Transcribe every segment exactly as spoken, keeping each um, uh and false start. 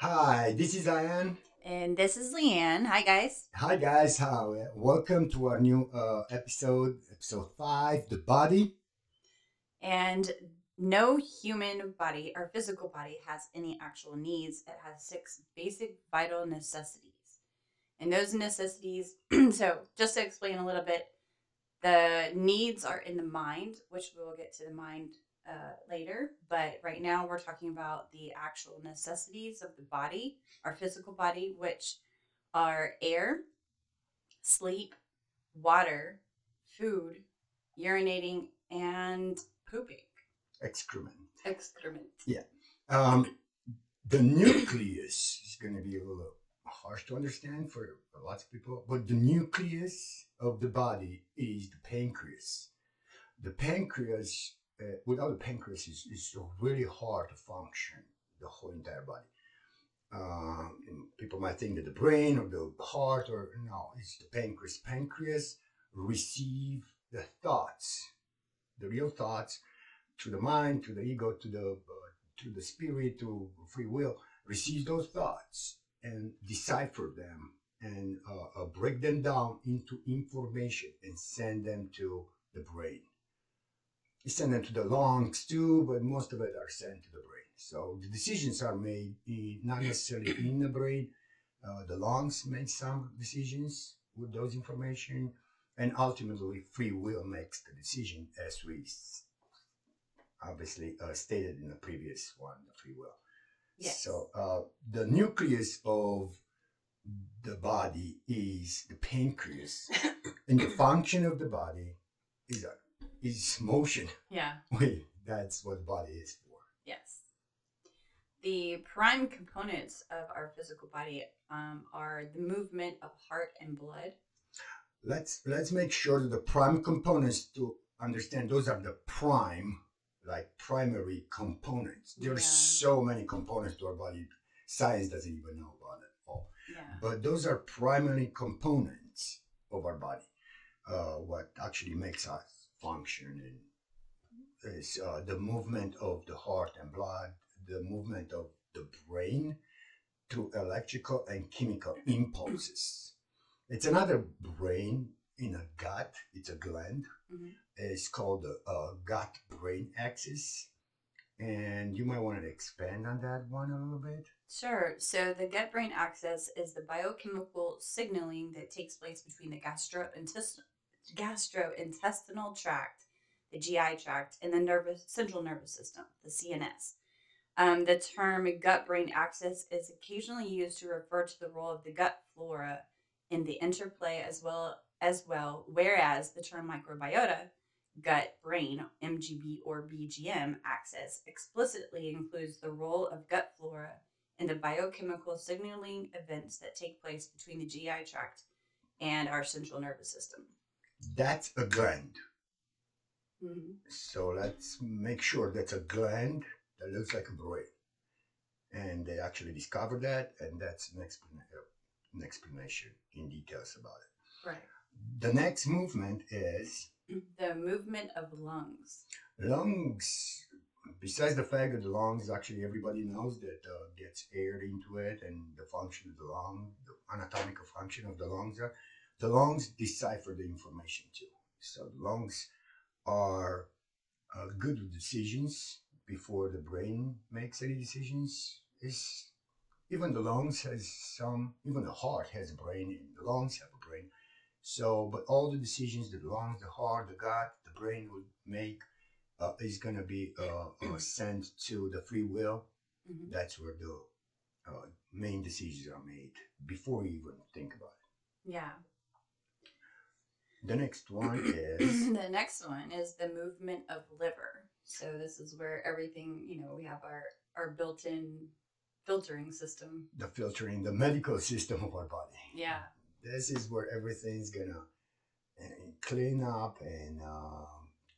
Hi, this is Ian. And this is Leanne. Hi, guys. Hi, guys. How? Welcome to our new uh, episode, episode five, The Body. And no human body or physical body has any actual needs. It has six basic vital necessities. And those necessities, so just to explain a little bit, the needs are in the mind, which we will get to the mind uh, later. But right now we're talking about the actual necessities of the body, our physical body, which are air, sleep, water, food, urinating, and pooping. Excrement. Excrement. Yeah. Um, the nucleus is going to be a little harsh to understand for lots of people, but the nucleus of the body is the pancreas. The pancreas, uh, without the pancreas, is, is really hard to function, the whole entire body. Um, and people might think that the brain or the heart, or no, it's the pancreas. Pancreas receive the thoughts, the real thoughts, to the mind, to the ego, to the uh, to the spirit, to free will, receive those thoughts and decipher them and uh, uh, break them down into information and send them to the brain. You send them to the lungs too, but most of it are sent to the brain. So the decisions are made in, not necessarily in the brain. Uh, the lungs make some decisions with those information, and ultimately free will makes the decision, as we obviously uh, stated in the previous one, the free will. Yes. So uh, the nucleus of the body is the pancreas, and the function of the body is uh, is motion. Yeah. Wait, that's what the body is for. Yes. The prime components of our physical body um, are the movement of heart and blood. Let's let's make sure that the prime components, to understand, those are the prime, like primary components. There yeah. are so many components to our body. Science doesn't even know about it all. Yeah. But those are primary components of our body. Uh, what actually makes us function is uh, the movement of the heart and blood, the movement of the brain through electrical and chemical impulses. It's another brain in a gut. It's a gland. Mm-hmm. It's called the uh, gut-brain axis, and you might want to expand on that one a little bit. Sure. So the gut-brain axis is the biochemical signaling that takes place between the gastrointestinal gastrointestinal tract, the G I tract, and the nervous central nervous system, the C N S. Um, the term gut-brain axis is occasionally used to refer to the role of the gut flora in the interplay, as well as well, whereas the term microbiota, gut-brain, M G B or B G M axis, explicitly includes the role of gut flora in the biochemical signaling events that take place between the G I tract and our central nervous system. That's a gland. Mm-hmm. So let's make sure that's a gland that looks like a brain. And they actually discovered that, and that's an, explan- an explanation in details about it. Right. The next movement is the movement of lungs. Lungs, besides the fact that the lungs, actually everybody knows that uh, gets air into it, and the function of the lung, the anatomical function of the lungs are, the lungs decipher the information too. So the lungs are uh, good with decisions before the brain makes any decisions. It's, even the lungs has some, even the heart has a brain, and the lungs have a brain. So, but all the decisions that the lungs, the heart, the gut, the brain will make uh, is going to be uh, uh, sent to the free will. Mm-hmm. That's where the uh, main decisions are made before you even think about it. Yeah. The next one is... the next one is the movement of liver. So this is where everything, you know, we have our, our built-in filtering system. The filtering, the medical system of our body. Yeah. This is where everything's gonna uh, clean up and uh,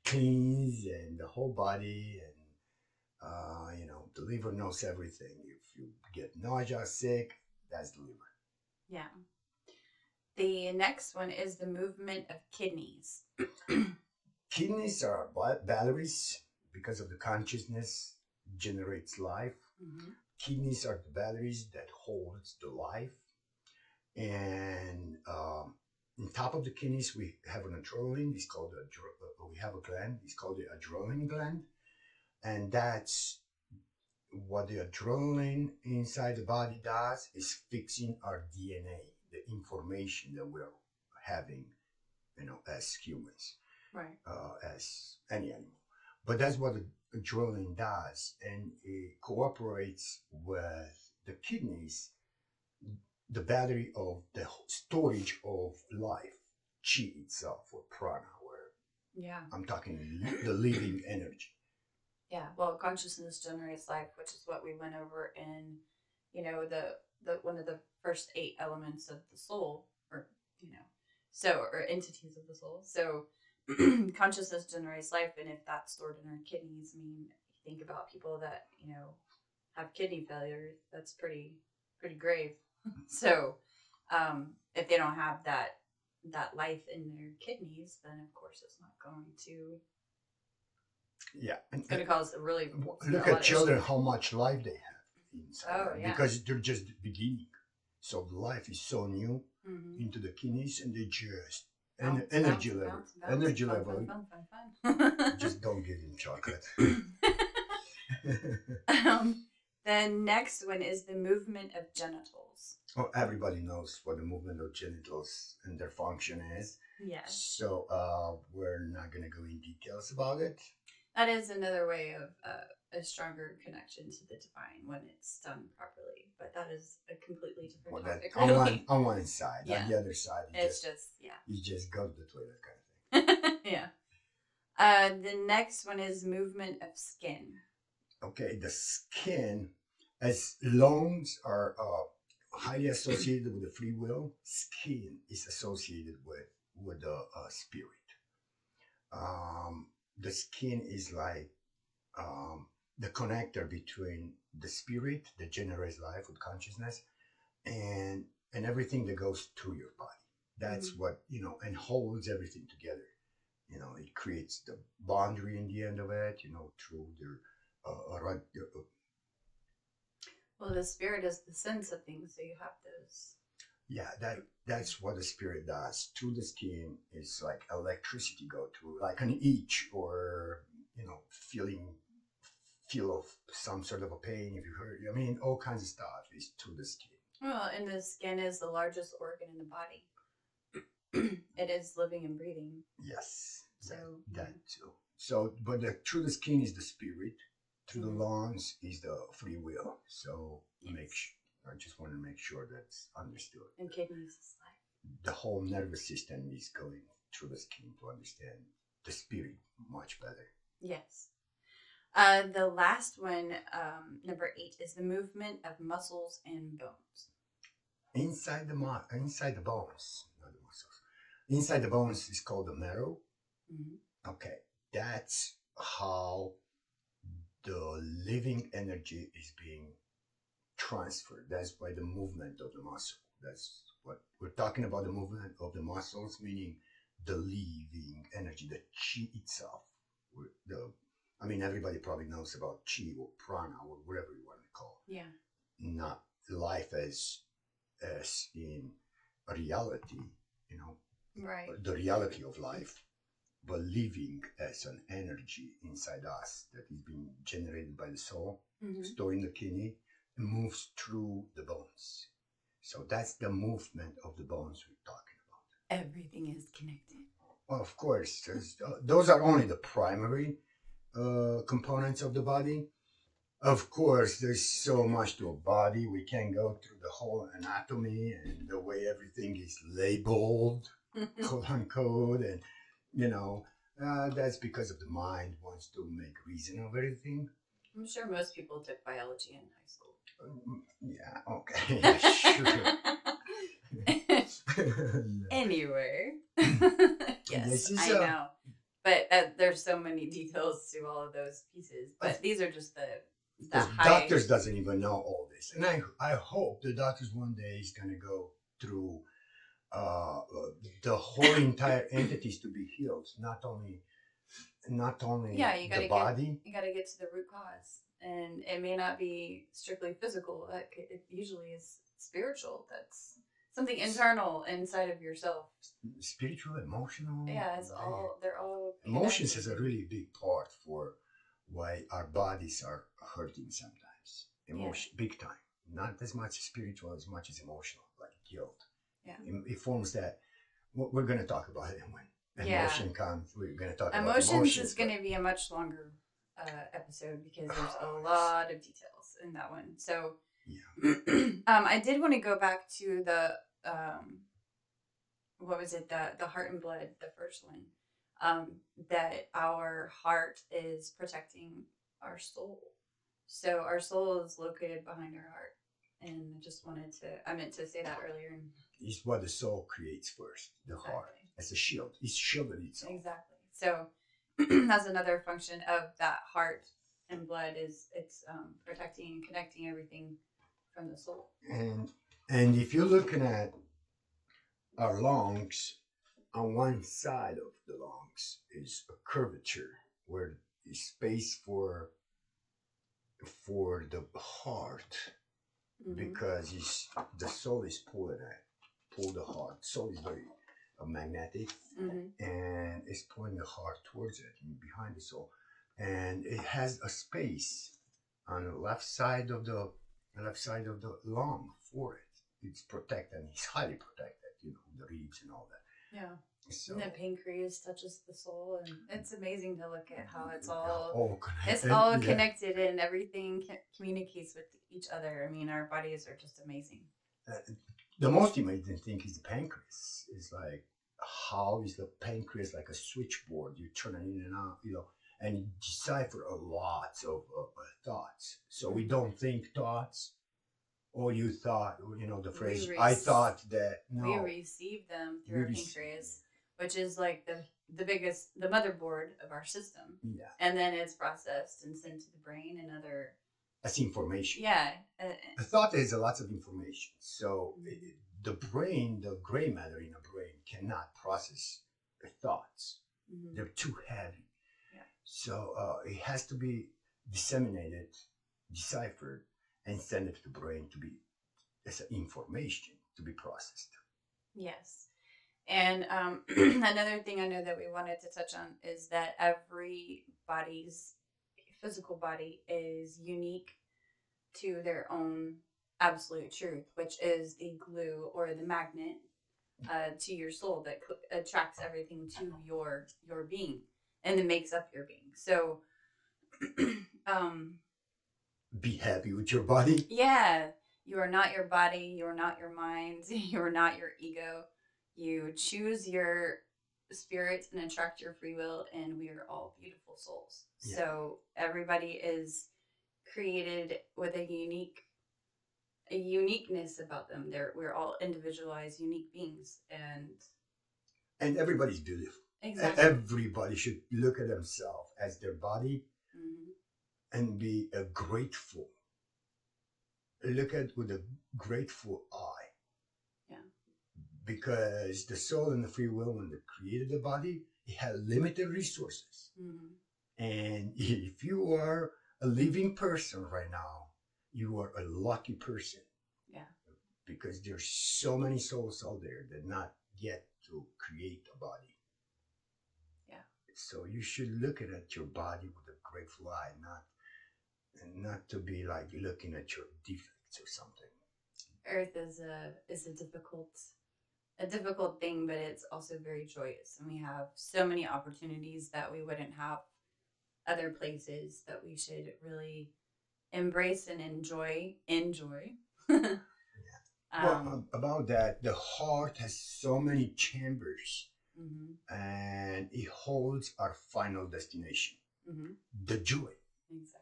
cleanse, and the whole body, and uh, you know, the liver knows everything. If you get nausea, sick, that's the liver. Yeah. The next one is the movement of kidneys. Kidneys are batteries because of the consciousness generates life. Mm-hmm. Kidneys are the batteries that holds the life. And um, on top of the kidneys, we have an adrenaline. It's called a, we have a gland. It's called the adrenaline gland, and that's what the adrenaline inside the body does is fixing our D N A, the information that we're having, you know, as humans, right? Uh, as any animal. But that's what the adrenaline does, and it cooperates with the kidneys, the battery of the storage of life, chi itself, or prana, where yeah. I'm talking the living energy. Yeah, well, consciousness generates life, which is what we went over in, you know, the, the one of the first eight elements of the soul, or, you know, so, or entities of the soul. So consciousness generates life, and if that's stored in our kidneys, I mean, you think about people that, you know, have kidney failure, that's pretty, pretty grave. So, um, if they don't have that, that life in their kidneys, then of course it's not going to, yeah, it's going to cause a really, look at children, how much life they have inside, oh, yeah. because they're just beginning. So life is so new mm-hmm. into the kidneys, and they just, bounce, en energy bounce, level, bounce, bounce, energy bounce, level, bounce, bounce, bounce, bounce. Just don't give him chocolate. um, The next one is the movement of genitals. Oh, everybody knows what the movement of genitals and their function is. Yes. So uh, we're not going to go in details about it. That is another way of uh, a stronger connection to the divine when it's done properly. But that is a completely different well, topic. That, on, one, on one side. Yeah. On the other side. It's just, just, yeah. You just go to the toilet kind of thing. Yeah. Uh, the next one is movement of skin. Okay, the skin, as lungs are uh, highly associated with the free will, skin is associated with with the uh, spirit. Um, the skin is like um, the connector between the spirit that generates life with consciousness and and everything that goes through your body. That's mm-hmm. what, you know, and holds everything together. You know, it creates the boundary in the end of it, you know, through the Uh, right, uh, well, the spirit is the sense of things, so you have those. Yeah, that that's what the spirit does through the skin. It's like electricity go through, like an itch, or you know, feeling feel of some sort of a pain if you hurt. I mean, all kinds of stuff is through the skin. Well, and the skin is the largest organ in the body. It is living and breathing. Yes. So that, that too. So, but the, through the skin is the spirit. Through the lungs is the free will, so yes. make. I just want to make sure that's understood. And kidneys is life. The whole nervous system is going through the skin to understand the spirit much better. Yes. Uh, the last one, um, number eight, is the movement of muscles and bones. Inside the mu inside the bones, not the muscles. Inside the bones is called the marrow. Mm-hmm. Okay, that's how the living energy is being transferred. That's by the movement of the muscle. That's what we're talking about, the movement of the muscles, meaning the living energy, the chi itself. The, I mean, everybody probably knows about chi or prana or whatever you want to call it. Yeah. Not life as, as in reality, you know, right. The reality of life. But living as an energy inside us that is being generated by the soul, mm-hmm. stored in the kidney, and moves through the bones. So that's the movement of the bones we're talking about. Everything is connected. Well, of course, uh, those are only the primary uh, components of the body. Of course, there's so much to a body. We can go through the whole anatomy and the way everything is labeled, quote unquote, and you know, uh, that's because of the mind wants to make reason of everything. I'm sure most people took biology in high school. Um, yeah, okay. Yeah, sure. Anyway. Yes, this is, uh, I know. But uh, there's so many details to all of those pieces. But uh, these are just the, the high... Doctors doesn't even know all this. And I, I hope the doctors one day is going to go through... Uh, the whole entire entities to be healed, not only, not only yeah, you gotta the body. Get, you got to get to the root cause And it may not be strictly physical. It, it usually is spiritual. That's something internal inside of yourself. Spiritual, emotional. Yeah, it's all, they're all connected. Emotions is a really big part for why our bodies are hurting sometimes. Emotion, yeah. Big time. Not as much spiritual as much as emotional, like guilt. Yeah. It, it forms that. We're going to talk about it when emotion yeah. comes. We're going to talk emotions about emotions. Is going to be a much longer uh, episode because there's a lot of details in that one. So yeah. um, I did want to go back to the, um, what was it? The, the heart and blood, the first one, um, that our heart is protecting our soul. So our soul is located behind our heart. And I just wanted to, I meant to say that earlier. It's what the soul creates first, the exactly. heart, as a shield. It's shielded itself. Exactly. So that's another function of that heart and blood is it's um, protecting and connecting everything from the soul. And, and if you're looking at our lungs, on one side of the lungs is a curvature where the space for, for the heart. Because it's, the soul is pulling it, pull the heart. Soul is very uh, magnetic, mm-hmm. and it's pulling the heart towards it, and behind the soul. And it has a space on the left side of the left side of the lung for it. It's protected, and it's highly protected. You know, the ribs and all that. Yeah. So, and the pancreas touches the soul, and it's amazing to look at how it's all, all it's all connected, yeah. and everything communicates with each other. I mean, our bodies are just amazing. Uh, the most amazing thing is the pancreas. It's like, how is the pancreas like a switchboard? You turn it in and out, you know, and you decipher a lot of uh, thoughts. So we don't think thoughts. Or you thought, you know, the phrase, re- I thought that, no. We receive them through rec- our pancreas, which is like the, the biggest, the motherboard of our system. Yeah. And then it's processed and sent to the brain and other. That's information. Yeah. Uh, the thought is a lot of information. So mm-hmm. it, the brain, the gray matter in the brain cannot process the thoughts. Mm-hmm. They're too heavy. Yeah. So uh, it has to be disseminated, deciphered, and send it to the brain to be as information to be processed. Yes. And um, another thing I know that we wanted to touch on is that every body's physical body is unique to their own absolute truth, which is the glue or the magnet uh, to your soul that co- attracts everything to your your being and that makes up your being. So um be happy with your body. Yeah. You are not your body. You are not your mind. You are not your ego. You choose your spirit and attract your free will, and we are all beautiful souls. Yeah. So everybody is created with a unique a uniqueness about them. They're, we're all individualized, unique beings. And and everybody's beautiful. Exactly. Everybody should look at themselves as their body. Mm-hmm. And be a grateful. Look at with a grateful eye. Yeah. Because the soul and the free will, when they created the body, it had limited resources. Mm-hmm. And if you are a living person right now, you are a lucky person. Yeah. Because there's so many souls out there that not yet to create a body. Yeah. So you should look at your body with a grateful eye, not. And not to be like looking at your defects or something. Earth is a is a difficult a difficult thing, but it's also very joyous, and we have so many opportunities that we wouldn't have other places that we should really embrace and enjoy enjoy. Yeah. um, well, about that, the heart has so many chambers, mm-hmm. and it holds our final destination, mm-hmm. the joy. Exactly.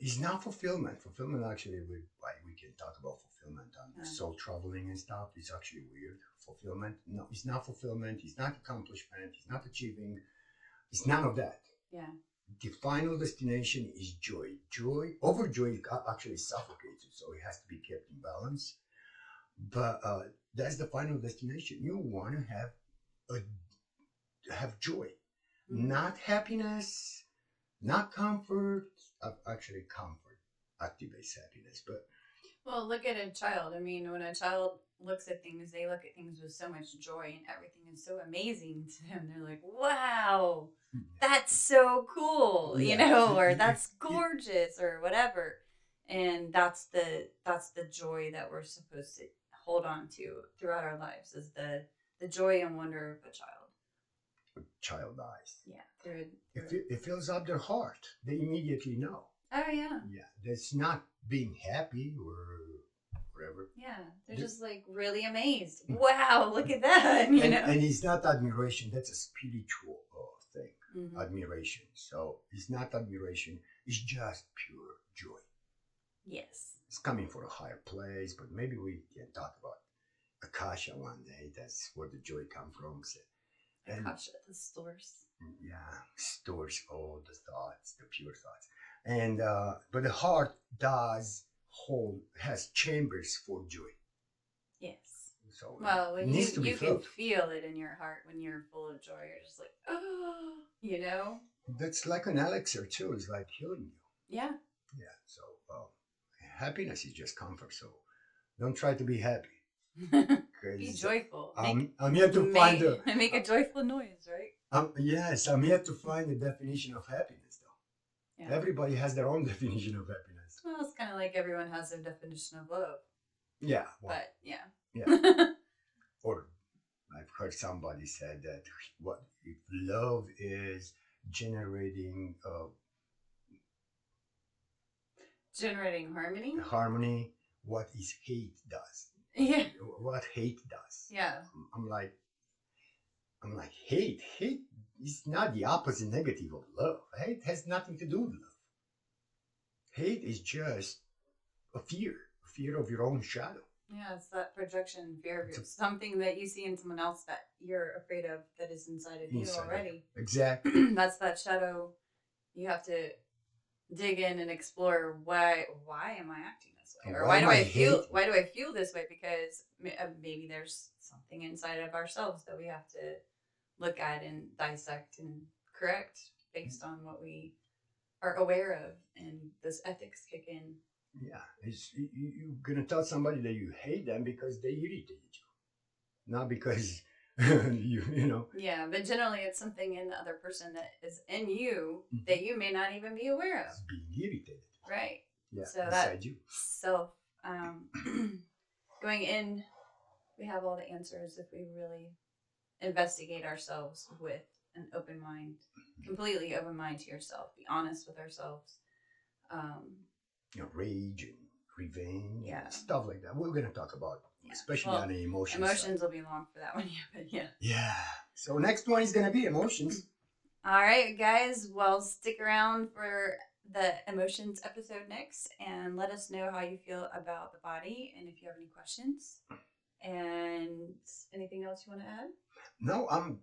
It's not fulfillment. Fulfillment, actually, we like, we can talk about fulfillment on yeah. soul traveling and stuff. It's actually weird. Fulfillment, no, it's not fulfillment. It's not accomplishment. It's not achieving. It's none of that. Yeah. The final destination is joy. Joy, overjoy actually suffocates it, so it has to be kept in balance. But uh, that's the final destination. You want to have a have joy, mm-hmm. not happiness, not comfort. I've actually come for active-based happiness. But well, look at a child. I mean, when a child looks at things, they look at things with so much joy, and everything is so amazing to them. They're like, wow, that's so cool, yeah. you know, or that's gorgeous or whatever. And that's the that's the joy that we're supposed to hold on to throughout our lives, is the, the joy and wonder of a child. Child eyes. Yeah. They're, they're... It, it fills up their heart. They immediately know. Oh, yeah. Yeah. That's not being happy or whatever. Yeah. They're just like really amazed. Wow, look at that. You and, know? And it's not admiration. That's a spiritual thing, mm-hmm. admiration. So it's not admiration. It's just pure joy. Yes. It's coming for a higher place, but maybe we can talk about Akasha one day. That's where the joy comes from. So, and Akasha, the stores. Yeah, stores all the thoughts, the pure thoughts. And uh, but the heart does hold, has chambers for joy. Yes. So well, when you, you can feel it in your heart when you're full of joy. You're just like, oh, you know. That's like an elixir too. It's like healing you. Yeah. Yeah. So um, happiness is just comfort. So don't try to be happy. Be joyful. I'm, make, I'm yet to make, find a, make a joyful noise, right? Um, yes, I'm yet to find the definition of happiness, though. Yeah. Everybody has their own definition of happiness. Well, it's kind of like everyone has their definition of love. Yeah. Well, but yeah. Yeah. Or I've heard somebody said that what if love is generating uh, generating harmony. Harmony. What is hate does. Yeah. What hate does. Yeah. I'm like, I'm like, hate, hate is not the opposite negative of love. Hate has nothing to do with love. Hate is just a fear, a fear of your own shadow. Yeah, it's that projection fear of you. Something that you see in someone else that you're afraid of that is inside of inside you already. Of, exactly. That's that shadow. You have to dig in and explore why, why am I acting? Or why, why do I, I feel? Why do I feel this way? Because maybe there's something inside of ourselves that we have to look at and dissect and correct based on what we are aware of, and those ethics kick in. Yeah, it's, you, you're gonna tell somebody that you hate them because they irritated you, not because you you know. Yeah, but generally it's something in the other person that is in you mm-hmm. that you may not even be aware of. It's being irritated. Right. Yeah, so that you. self, um, going in, we have all the answers if we really investigate ourselves with an open mind, completely open mind to yourself. Be honest with ourselves. Um, you know, rage and revenge, yeah, stuff like that. We're going to talk about, yeah. especially well, on the emotions. Emotions side. Will be long for that one, yeah. But yeah. Yeah. So next one is going to be emotions. All right, guys. Well, stick around for the emotions episode next, and let us know how you feel about the body and if you have any questions and anything else you want to add. No, I'm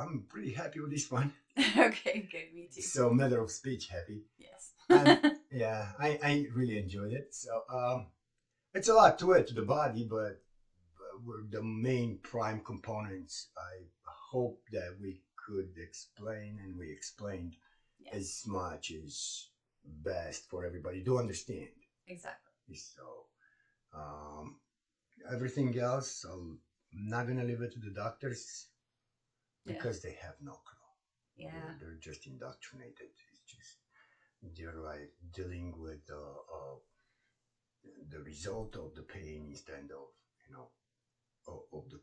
I'm pretty happy with this one. Okay, good, me too. So matter of speech happy. Yes. And, yeah, I, I really enjoyed it. So um, it's a lot to it, to the body, but, but we're the main prime components. I hope that we could explain, and we explained yes. as much as best for everybody to understand. Exactly. So, um, everything else, I'm not going to leave it to the doctors because yeah. they have no clue. Yeah. They're, they're just indoctrinated. It's just, they're like dealing with uh, uh, the result of the pain instead of, you know, of, of the,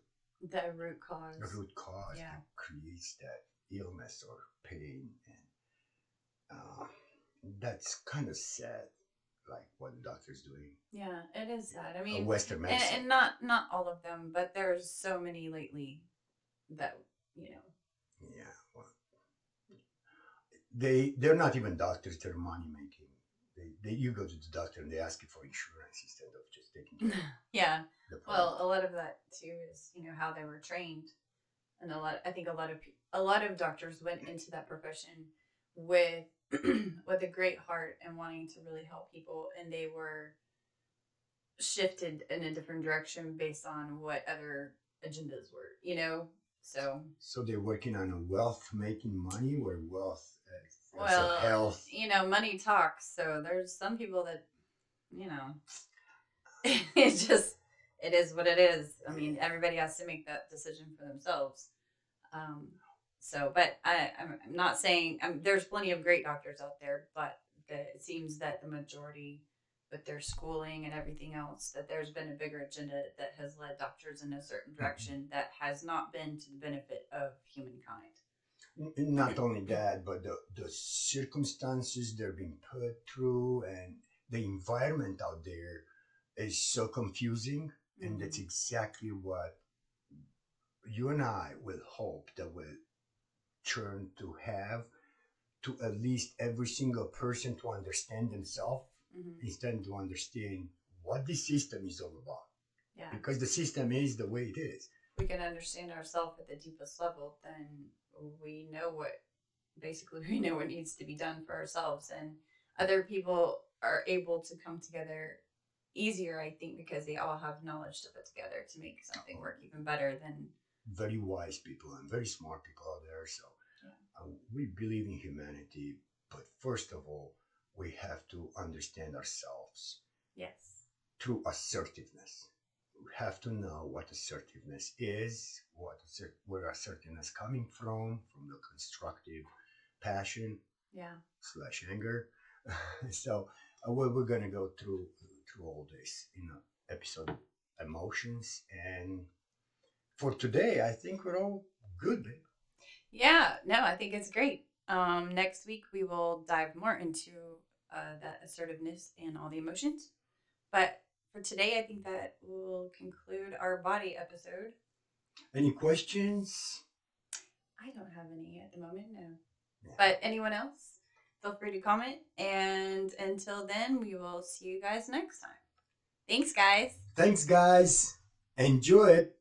the root cause. The root cause yeah. that creates that illness or pain. And Uh, that's kind of sad, like what the doctor's doing. Yeah, it is sad. I mean, Western medicine. And, and not not all of them, but there's so many lately that, you know. Yeah, well, they, they're not even doctors, they're money-making. They, they, you go to the doctor and they ask you for insurance instead of just taking care of Yeah, well, a lot of that, too, is, you know, how they were trained. And a lot, I think a lot of, a lot of doctors went into that profession with with a great heart and wanting to really help people, and they were shifted in a different direction based on what other agendas were, you know. So so they're working on a wealth, making money, where wealth Well, health. You know, money talks. So there's some people that, you know, it just, it is what it is. I mean, everybody has to make that decision for themselves. Um, so, but I, I'm not saying, I'm, there's plenty of great doctors out there, but the, it seems that the majority, with their schooling and everything else, that there's been a bigger agenda that has led doctors in a certain direction mm-hmm. that has not been to the benefit of humankind. Not only that, but the, the circumstances they're being put through and the environment out there is so confusing. Mm-hmm. And that's exactly what you and I will hope that we'll turn to have to at least every single person to understand themselves mm-hmm. instead to understand what the system is all about. Yeah. Because the system is the way it is. If we can understand ourselves at the deepest level, then we know what, basically we know what needs to be done for ourselves, and other people are able to come together easier, I think, because they all have knowledge to put together to make something work even better than... Very wise people and very smart people out there, so yeah. uh, we believe in humanity, but first of all, we have to understand ourselves. Yes. Through assertiveness. We have to know what assertiveness is, what assert- where assertiveness is coming from, from the constructive passion yeah. slash anger. So uh, well, we're going to go through through all this in an episode, emotions. And for today, I think we're all good, babe. Yeah, no, I think it's great. Um, next week, we will dive more into uh, that assertiveness and all the emotions. But for today, I think that will conclude our body episode. Any questions? I don't have any at the moment, no. Yeah. But anyone else, feel free to comment. And until then, we will see you guys next time. Thanks, guys. Thanks, guys. Enjoy it.